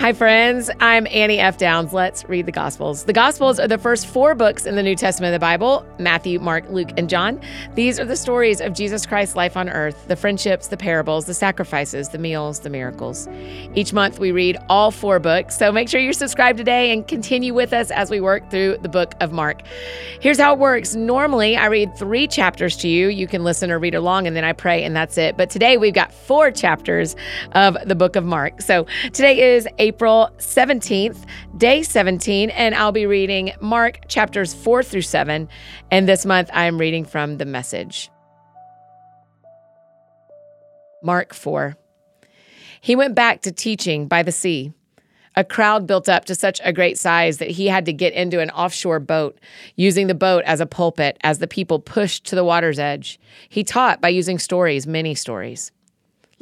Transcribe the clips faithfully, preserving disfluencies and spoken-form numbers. Hi, friends. I'm Annie F. Downs. Let's read the Gospels. The Gospels are the first four books in the New Testament of the Bible: Matthew, Mark, Luke, and John. These are the stories of Jesus Christ's life on earth, the friendships, the parables, the sacrifices, the meals, the miracles. Each month we read all four books, so make sure you're subscribed today and continue with us as we work through the book of Mark. Here's how it works. Normally, I read three chapters to you. You can listen or read along, and then I pray, and that's it. But today we've got four chapters of the book of Mark. So today is a April seventeenth, day seventeen, and I'll be reading Mark chapters four through seven. And this month I'm reading from The Message. Mark four. He went back to teaching by the sea. A crowd built up to such a great size that he had to get into an offshore boat, using the boat as a pulpit as the people pushed to the water's edge. He taught by using stories, many stories.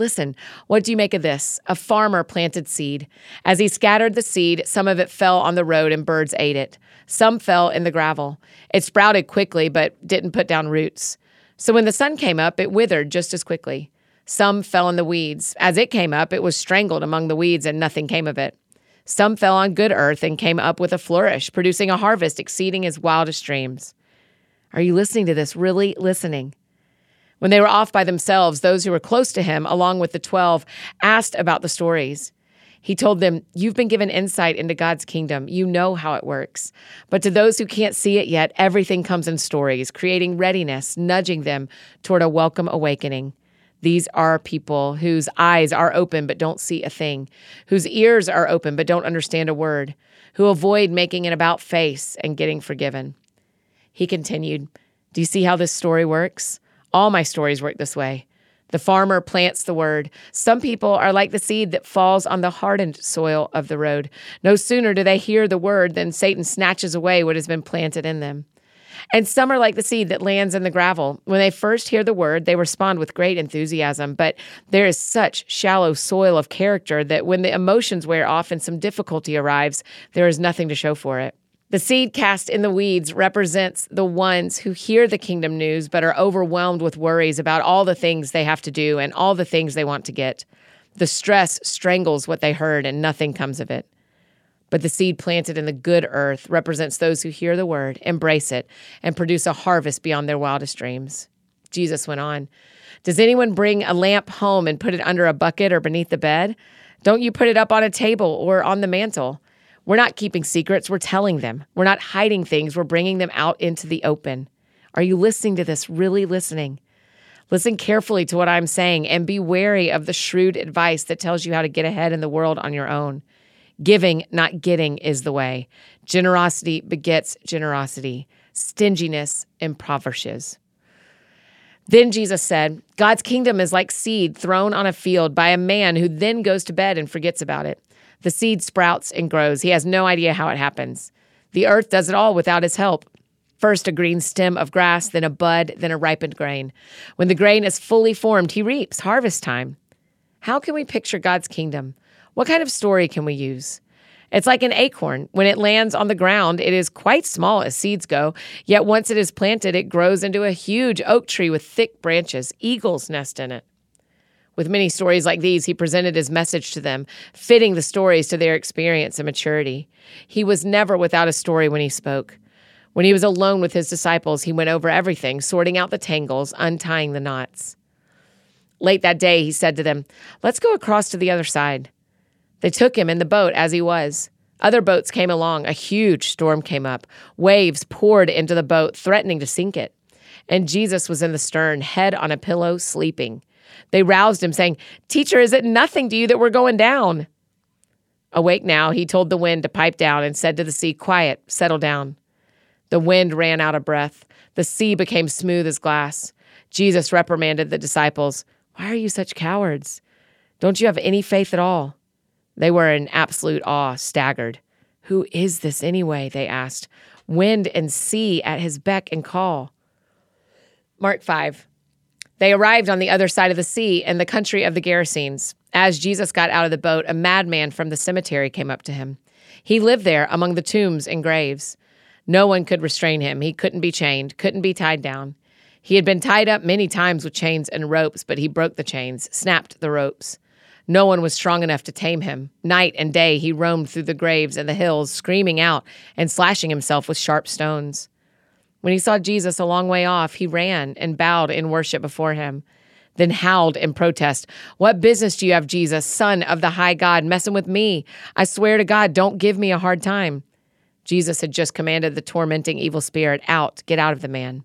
Listen, what do you make of this? A farmer planted seed. As he scattered the seed, some of it fell on the road and birds ate it. Some fell in the gravel. It sprouted quickly but didn't put down roots. So when the sun came up, it withered just as quickly. Some fell in the weeds. As it came up, it was strangled among the weeds and nothing came of it. Some fell on good earth and came up with a flourish, producing a harvest exceeding his wildest dreams. Are you listening to this? Really listening? When they were off by themselves, those who were close to him, along with the twelve, asked about the stories. He told them, "You've been given insight into God's kingdom. You know how it works. But to those who can't see it yet, everything comes in stories, creating readiness, nudging them toward a welcome awakening. These are people whose eyes are open but don't see a thing, whose ears are open but don't understand a word, who avoid making an about face and getting forgiven." He continued, "Do you see how this story works? All my stories work this way. The farmer plants the word. Some people are like the seed that falls on the hardened soil of the road. No sooner do they hear the word than Satan snatches away what has been planted in them. And some are like the seed that lands in the gravel. When they first hear the word, they respond with great enthusiasm, but there is such shallow soil of character that when the emotions wear off and some difficulty arrives, there is nothing to show for it. The seed cast in the weeds represents the ones who hear the kingdom news but are overwhelmed with worries about all the things they have to do and all the things they want to get. The stress strangles what they heard and nothing comes of it. But the seed planted in the good earth represents those who hear the word, embrace it, and produce a harvest beyond their wildest dreams." Jesus went on, "Does anyone bring a lamp home and put it under a bucket or beneath the bed? Don't you put it up on a table or on the mantle? We're not keeping secrets, we're telling them. We're not hiding things, we're bringing them out into the open." Are you listening to this? Really listening? Listen carefully to what I'm saying and be wary of the shrewd advice that tells you how to get ahead in the world on your own. Giving, not getting, is the way. Generosity begets generosity. Stinginess impoverishes. Then Jesus said, "God's kingdom is like seed thrown on a field by a man who then goes to bed and forgets about it. The seed sprouts and grows. He has no idea how it happens. The earth does it all without his help. First a green stem of grass, then a bud, then a ripened grain. When the grain is fully formed, he reaps, harvest time." How can we picture God's kingdom? What kind of story can we use? It's like an acorn. When it lands on the ground, it is quite small as seeds go, yet once it is planted, it grows into a huge oak tree with thick branches. Eagles nest in it. With many stories like these, he presented his message to them, fitting the stories to their experience and maturity. He was never without a story when he spoke. When he was alone with his disciples, he went over everything, sorting out the tangles, untying the knots. Late that day, he said to them, "Let's go across to the other side." They took him in the boat as he was. Other boats came along. A huge storm came up. Waves poured into the boat, threatening to sink it. And Jesus was in the stern, head on a pillow, sleeping. They roused him, saying, "Teacher, is it nothing to you that we're going down?" Awake now, he told the wind to pipe down and said to the sea, "Quiet, settle down." The wind ran out of breath. The sea became smooth as glass. Jesus reprimanded the disciples, "Why are you such cowards? Don't you have any faith at all?" They were in absolute awe, staggered. "Who is this anyway?" they asked. "Wind and sea at his beck and call." Mark five. They arrived on the other side of the sea in the country of the Gerasenes. As Jesus got out of the boat, a madman from the cemetery came up to him. He lived there among the tombs and graves. No one could restrain him. He couldn't be chained, couldn't be tied down. He had been tied up many times with chains and ropes, but he broke the chains, snapped the ropes. No one was strong enough to tame him. Night and day he roamed through the graves and the hills, screaming out and slashing himself with sharp stones. When he saw Jesus a long way off, he ran and bowed in worship before him, then howled in protest. What business do you have, Jesus, Son of the High God, messing with me? I swear to God, don't give me a hard time. Jesus had just commanded the tormenting evil spirit, out, get out of the man.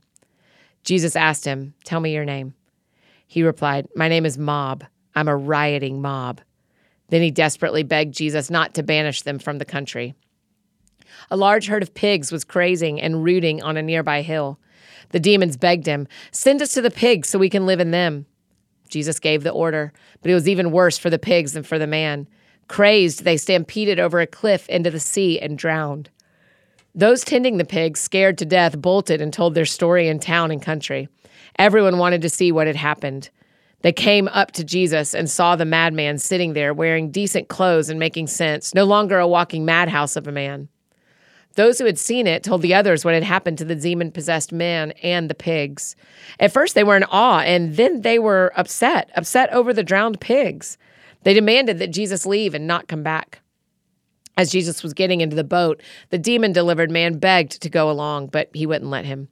Jesus asked him, tell me your name. He replied, my name is Mob. I'm a rioting mob. Then he desperately begged Jesus not to banish them from the country. A large herd of pigs was grazing and rooting on a nearby hill. The demons begged him, send us to the pigs so we can live in them. Jesus gave the order, but it was even worse for the pigs than for the man. Crazed, they stampeded over a cliff into the sea and drowned. Those tending the pigs, scared to death, bolted and told their story in town and country. Everyone wanted to see what had happened. They came up to Jesus and saw the madman sitting there wearing decent clothes and making sense, no longer a walking madhouse of a man. Those who had seen it told the others what had happened to the demon-possessed man and the pigs. At first, they were in awe, and then they were upset, upset over the drowned pigs. They demanded that Jesus leave and not come back. As Jesus was getting into the boat, the demon-delivered man begged to go along, but he wouldn't let him.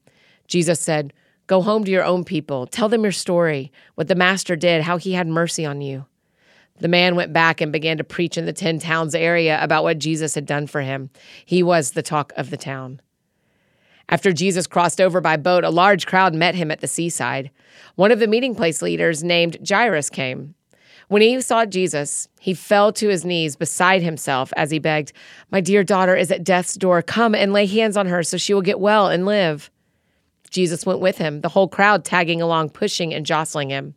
Jesus said, go home to your own people. Tell them your story, what the master did, how he had mercy on you. The man went back and began to preach in the ten towns area about what Jesus had done for him. He was the talk of the town. After Jesus crossed over by boat, a large crowd met him at the seaside. One of the meeting place leaders named Jairus came. When he saw Jesus, he fell to his knees beside himself as he begged, my dear daughter is at death's door. Come and lay hands on her so she will get well and live. Jesus went with him, the whole crowd tagging along, pushing and jostling him.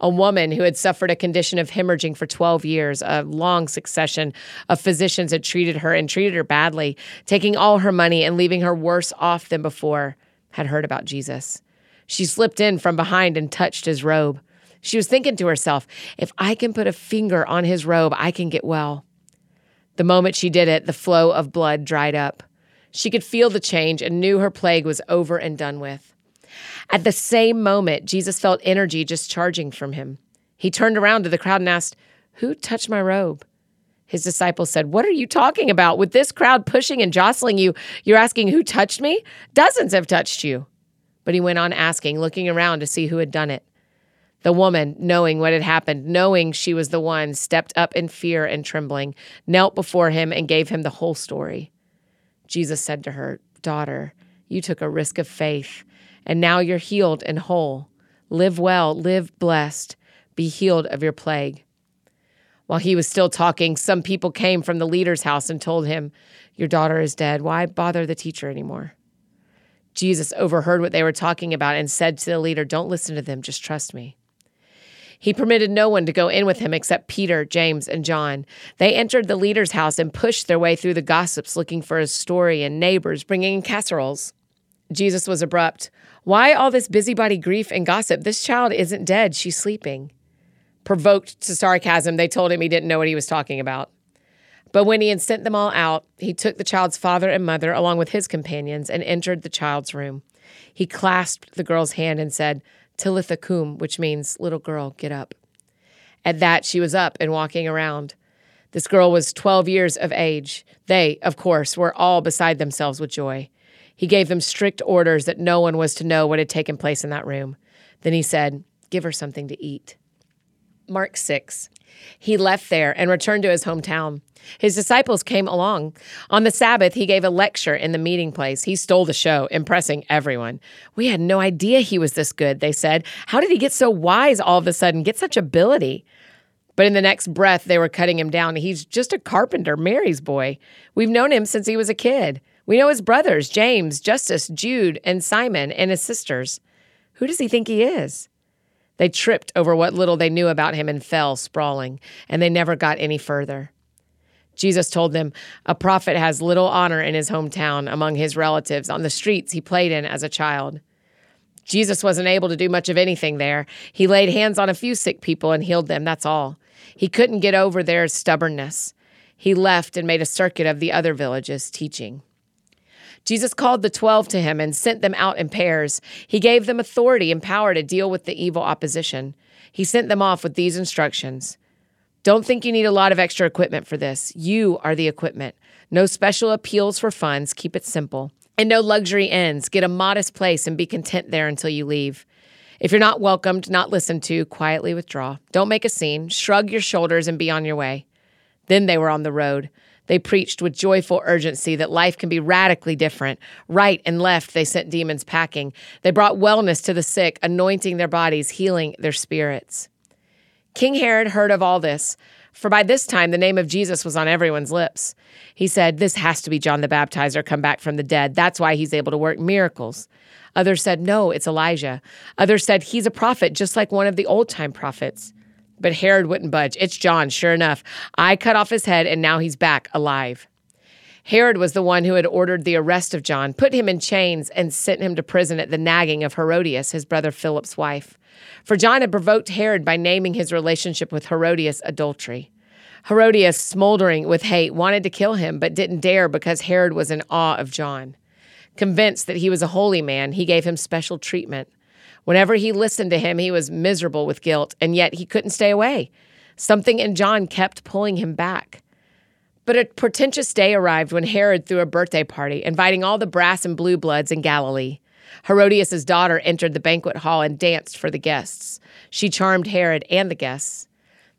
A woman who had suffered a condition of hemorrhaging for twelve years, a long succession of physicians had treated her and treated her badly, taking all her money and leaving her worse off than before, had heard about Jesus. She slipped in from behind and touched his robe. She was thinking to herself, if I can put a finger on his robe, I can get well. The moment she did it, the flow of blood dried up. She could feel the change and knew her plague was over and done with. At the same moment, Jesus felt energy just charging from him. He turned around to the crowd and asked, who touched my robe? His disciples said, what are you talking about? With this crowd pushing and jostling you, you're asking who touched me? Dozens have touched you. But he went on asking, looking around to see who had done it. The woman, knowing what had happened, knowing she was the one, stepped up in fear and trembling, knelt before him and gave him the whole story. Jesus said to her, daughter, you took a risk of faith. And now you're healed and whole. Live well, live blessed, be healed of your plague. While he was still talking, some people came from the leader's house and told him, your daughter is dead. Why bother the teacher anymore? Jesus overheard what they were talking about and said to the leader, don't listen to them, just trust me. He permitted no one to go in with him except Peter, James, and John. They entered the leader's house and pushed their way through the gossips, looking for his story and neighbors, bringing in casseroles. Jesus was abrupt. Why all this busybody grief and gossip? This child isn't dead. She's sleeping. Provoked to sarcasm, they told him he didn't know what he was talking about. But when he had sent them all out, he took the child's father and mother along with his companions and entered the child's room. He clasped the girl's hand and said, Talitha kum, which means, little girl, get up. At that, she was up and walking around. This girl was twelve years of age. They, of course, were all beside themselves with joy. He gave them strict orders that no one was to know what had taken place in that room. Then he said, give her something to eat. Mark six. He left there and returned to his hometown. His disciples came along. On the Sabbath, he gave a lecture in the meeting place. He stole the show, impressing everyone. We had no idea he was this good, they said. How did he get so wise all of a sudden, get such ability? But in the next breath, they were cutting him down. He's just a carpenter, Mary's boy. We've known him since he was a kid. We know his brothers, James, Justus, Jude, and Simon, and his sisters. Who does he think he is? They tripped over what little they knew about him and fell sprawling, and they never got any further. Jesus told them, a prophet has little honor in his hometown, among his relatives, on the streets he played in as a child. Jesus wasn't able to do much of anything there. He laid hands on a few sick people and healed them, that's all. He couldn't get over their stubbornness. He left and made a circuit of the other villages, teaching. Jesus called the twelve to him and sent them out in pairs. He gave them authority and power to deal with the evil opposition. He sent them off with these instructions. Don't think you need a lot of extra equipment for this. You are the equipment. No special appeals for funds. Keep it simple. And no luxury ends. Get a modest place and be content there until you leave. If you're not welcomed, not listened to, quietly withdraw. Don't make a scene. Shrug your shoulders and be on your way. Then they were on the road. They preached with joyful urgency that life can be radically different. Right and left, they sent demons packing. They brought wellness to the sick, anointing their bodies, healing their spirits. King Herod heard of all this, for by this time the name of Jesus was on everyone's lips. He said, "This has to be John the Baptizer come back from the dead. That's why he's able to work miracles." Others said, "No, it's Elijah." Others said, "He's a prophet, just like one of the old-time prophets." But Herod wouldn't budge. "It's John, sure enough. I cut off his head, and now he's back, alive." Herod was the one who had ordered the arrest of John, put him in chains, and sent him to prison at the nagging of Herodias, his brother Philip's wife. For John had provoked Herod by naming his relationship with Herodias adultery. Herodias, smoldering with hate, wanted to kill him, but didn't dare because Herod was in awe of John. Convinced that he was a holy man, he gave him special treatment. Whenever he listened to him, he was miserable with guilt, and yet he couldn't stay away. Something in John kept pulling him back. But a portentous day arrived when Herod threw a birthday party, inviting all the brass and blue bloods in Galilee. Herodias' daughter entered the banquet hall and danced for the guests. She charmed Herod and the guests.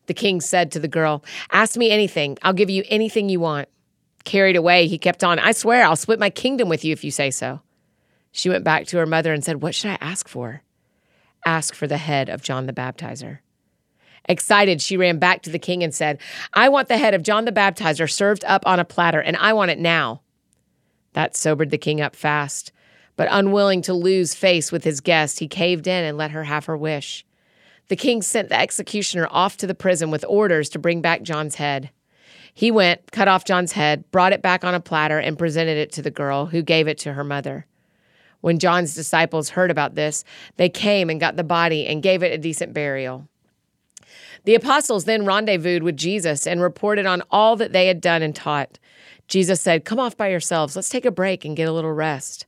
The king said to the girl, "Ask me anything. I'll give you anything you want." Carried away, he kept on, "I swear I'll split my kingdom with you if you say so." She went back to her mother and said, "What should I ask for?" "Ask for the head of John the Baptizer." Excited, she ran back to the king and said, "I want the head of John the Baptizer served up on a platter, and I want it now." That sobered the king up fast, but unwilling to lose face with his guest, he caved in and let her have her wish. The king sent the executioner off to the prison with orders to bring back John's head. He went, cut off John's head, brought it back on a platter, and presented it to the girl, who gave it to her mother. When John's disciples heard about this, they came and got the body and gave it a decent burial. The apostles then rendezvoused with Jesus and reported on all that they had done and taught. Jesus said, "Come off by yourselves. Let's take a break and get a little rest."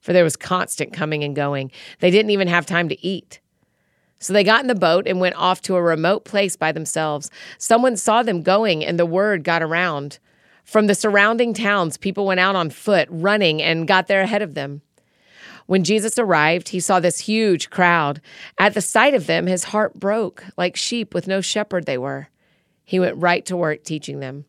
For there was constant coming and going. They didn't even have time to eat. So they got in the boat and went off to a remote place by themselves. Someone saw them going, and the word got around. From the surrounding towns, people went out on foot, running, and got there ahead of them. When Jesus arrived, he saw this huge crowd. At the sight of them, his heart broke, like sheep with no shepherd they were. He went right to work teaching them.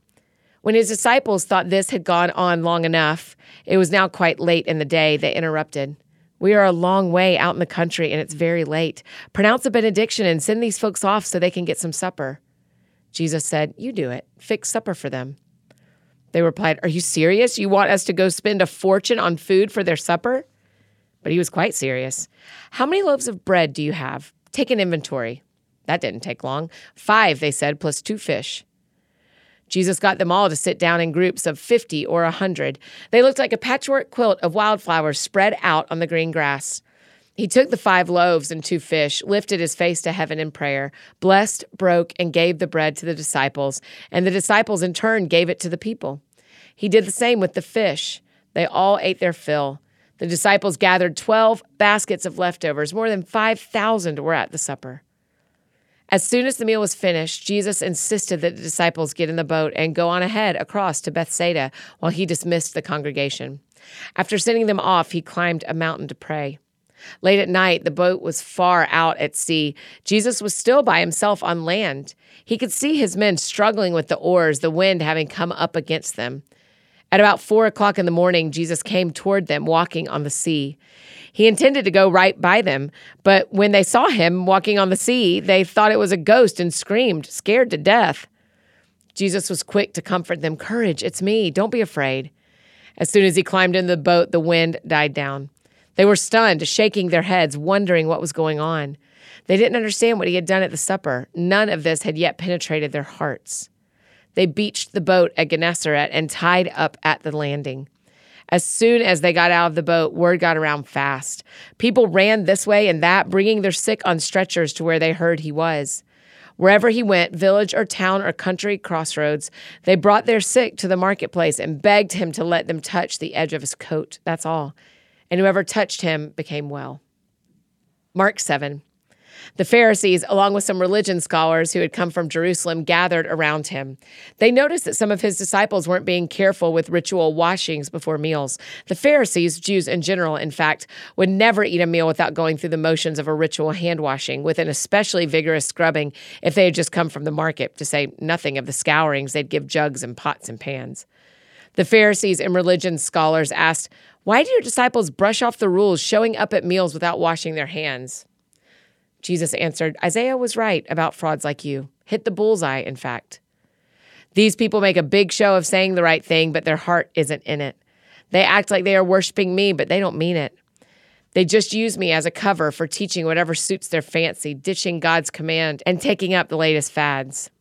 When his disciples thought this had gone on long enough, it was now quite late in the day, they interrupted. "We are a long way out in the country, and it's very late. Pronounce a benediction and send these folks off so they can get some supper." Jesus said, "You do it. Fix supper for them." They replied, "Are you serious? You want us to go spend a fortune on food for their supper?" But he was quite serious. "How many loaves of bread do you have? Take an inventory." That didn't take long. "Five," they said, "plus two fish." Jesus got them all to sit down in groups of fifty or a hundred. They looked like a patchwork quilt of wildflowers spread out on the green grass. He took the five loaves and two fish, lifted his face to heaven in prayer, blessed, broke, and gave the bread to the disciples, and the disciples in turn gave it to the people. He did the same with the fish. They all ate their fill. The disciples gathered twelve baskets of leftovers. More than five thousand were at the supper. As soon as the meal was finished, Jesus insisted that the disciples get in the boat and go on ahead across to Bethsaida while he dismissed the congregation. After sending them off, he climbed a mountain to pray. Late at night, the boat was far out at sea. Jesus was still by himself on land. He could see his men struggling with the oars, the wind having come up against them. At about four o'clock in the morning, Jesus came toward them, walking on the sea. He intended to go right by them, but when they saw him walking on the sea, they thought it was a ghost and screamed, scared to death. Jesus was quick to comfort them. "Courage, it's me. Don't be afraid." As soon as he climbed into the boat, the wind died down. They were stunned, shaking their heads, wondering what was going on. They didn't understand what he had done at the supper. None of this had yet penetrated their hearts. They beached the boat at Gennesaret and tied up at the landing. As soon as they got out of the boat, word got around fast. People ran this way and that, bringing their sick on stretchers to where they heard he was. Wherever he went, village or town or country crossroads, they brought their sick to the marketplace and begged him to let them touch the edge of his coat. That's all. And whoever touched him became well. Mark seven. The Pharisees, along with some religion scholars who had come from Jerusalem, gathered around him. They noticed that some of his disciples weren't being careful with ritual washings before meals. The Pharisees, Jews in general, in fact, would never eat a meal without going through the motions of a ritual hand washing, with an especially vigorous scrubbing if they had just come from the market, to say nothing of the scourings they'd give jugs and pots and pans. The Pharisees and religion scholars asked, "Why do your disciples brush off the rules, showing up at meals without washing their hands?" Jesus answered, "Isaiah was right about frauds like you. Hit the bullseye, in fact. These people make a big show of saying the right thing, but their heart isn't in it. They act like they are worshiping me, but they don't mean it. They just use me as a cover for teaching whatever suits their fancy, ditching God's command and taking up the latest fads."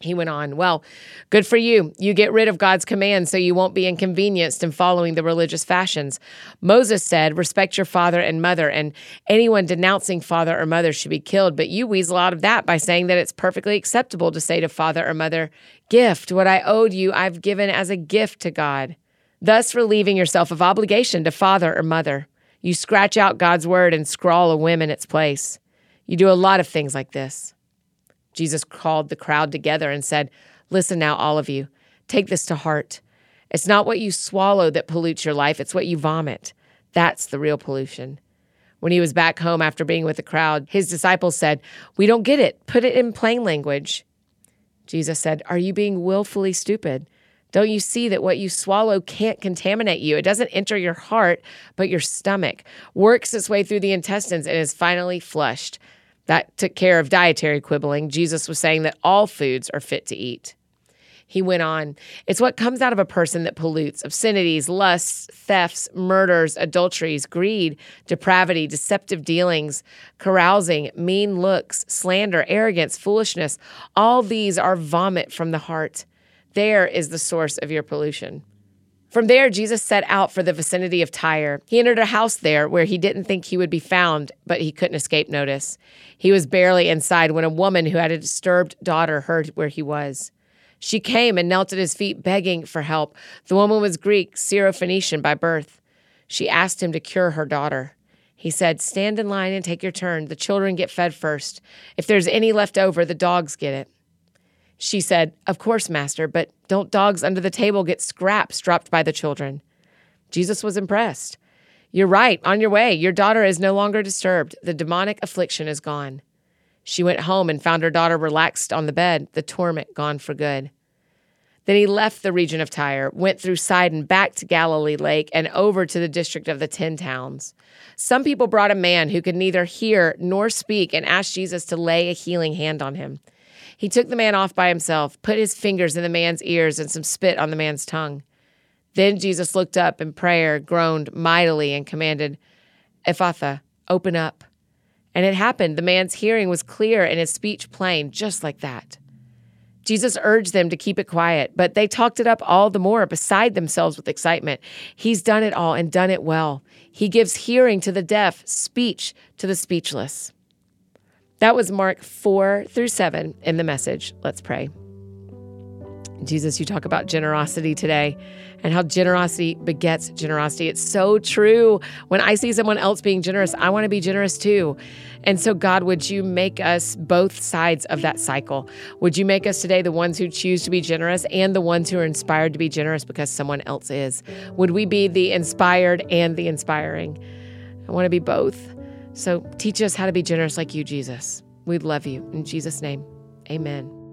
He went on, "Well, good for you. You get rid of God's command so you won't be inconvenienced in following the religious fashions. Moses said, 'Respect your father and mother,' and anyone denouncing father or mother should be killed. But you weasel out of that by saying that it's perfectly acceptable to say to father or mother, 'Gift, what I owed you, I've given as a gift to God,' thus relieving yourself of obligation to father or mother. You scratch out God's word and scrawl a whim in its place. You do a lot of things like this." Jesus called the crowd together and said, "Listen now, all of you. Take this to heart. It's not what you swallow that pollutes your life. It's what you vomit. That's the real pollution." When he was back home after being with the crowd, his disciples said, "We don't get it. Put it in plain language." Jesus said, "Are you being willfully stupid? Don't you see that what you swallow can't contaminate you? It doesn't enter your heart, but your stomach, works its way through the intestines, and is finally flushed." That took care of dietary quibbling. Jesus was saying that all foods are fit to eat. He went on, "It's what comes out of a person that pollutes: obscenities, lusts, thefts, murders, adulteries, greed, depravity, deceptive dealings, carousing, mean looks, slander, arrogance, foolishness. All these are vomit from the heart. There is the source of your pollution." From there, Jesus set out for the vicinity of Tyre. He entered a house there where he didn't think he would be found, but he couldn't escape notice. He was barely inside when a woman who had a disturbed daughter heard where he was. She came and knelt at his feet, begging for help. The woman was Greek, Syrophoenician by birth. She asked him to cure her daughter. He said, "Stand in line and take your turn. The children get fed first. If there's any left over, the dogs get it." She said, "Of course, Master, but don't dogs under the table get scraps dropped by the children?" Jesus was impressed. "You're right. On your way. Your daughter is no longer disturbed. The demonic affliction is gone." She went home and found her daughter relaxed on the bed, the torment gone for good. Then he left the region of Tyre, went through Sidon, back to Galilee Lake, and over to the district of the Ten Towns. Some people brought a man who could neither hear nor speak and asked Jesus to lay a healing hand on him. He took the man off by himself, put his fingers in the man's ears and some spit on the man's tongue. Then Jesus looked up in prayer, groaned mightily, and commanded, "Ephatha, open up." And it happened. The man's hearing was clear and his speech plain, just like that. Jesus urged them to keep it quiet, but they talked it up all the more, beside themselves with excitement. He's done it all and done it well. He gives hearing to the deaf, speech to the speechless. That was Mark four through seven in The Message. Let's pray. Jesus, you talk about generosity today and how generosity begets generosity. It's so true. When I see someone else being generous, I want to be generous too. And so, God, would you make us both sides of that cycle? Would you make us today the ones who choose to be generous and the ones who are inspired to be generous because someone else is? Would we be the inspired and the inspiring? I want to be both. So teach us how to be generous like you, Jesus. We love you. In Jesus' name, amen.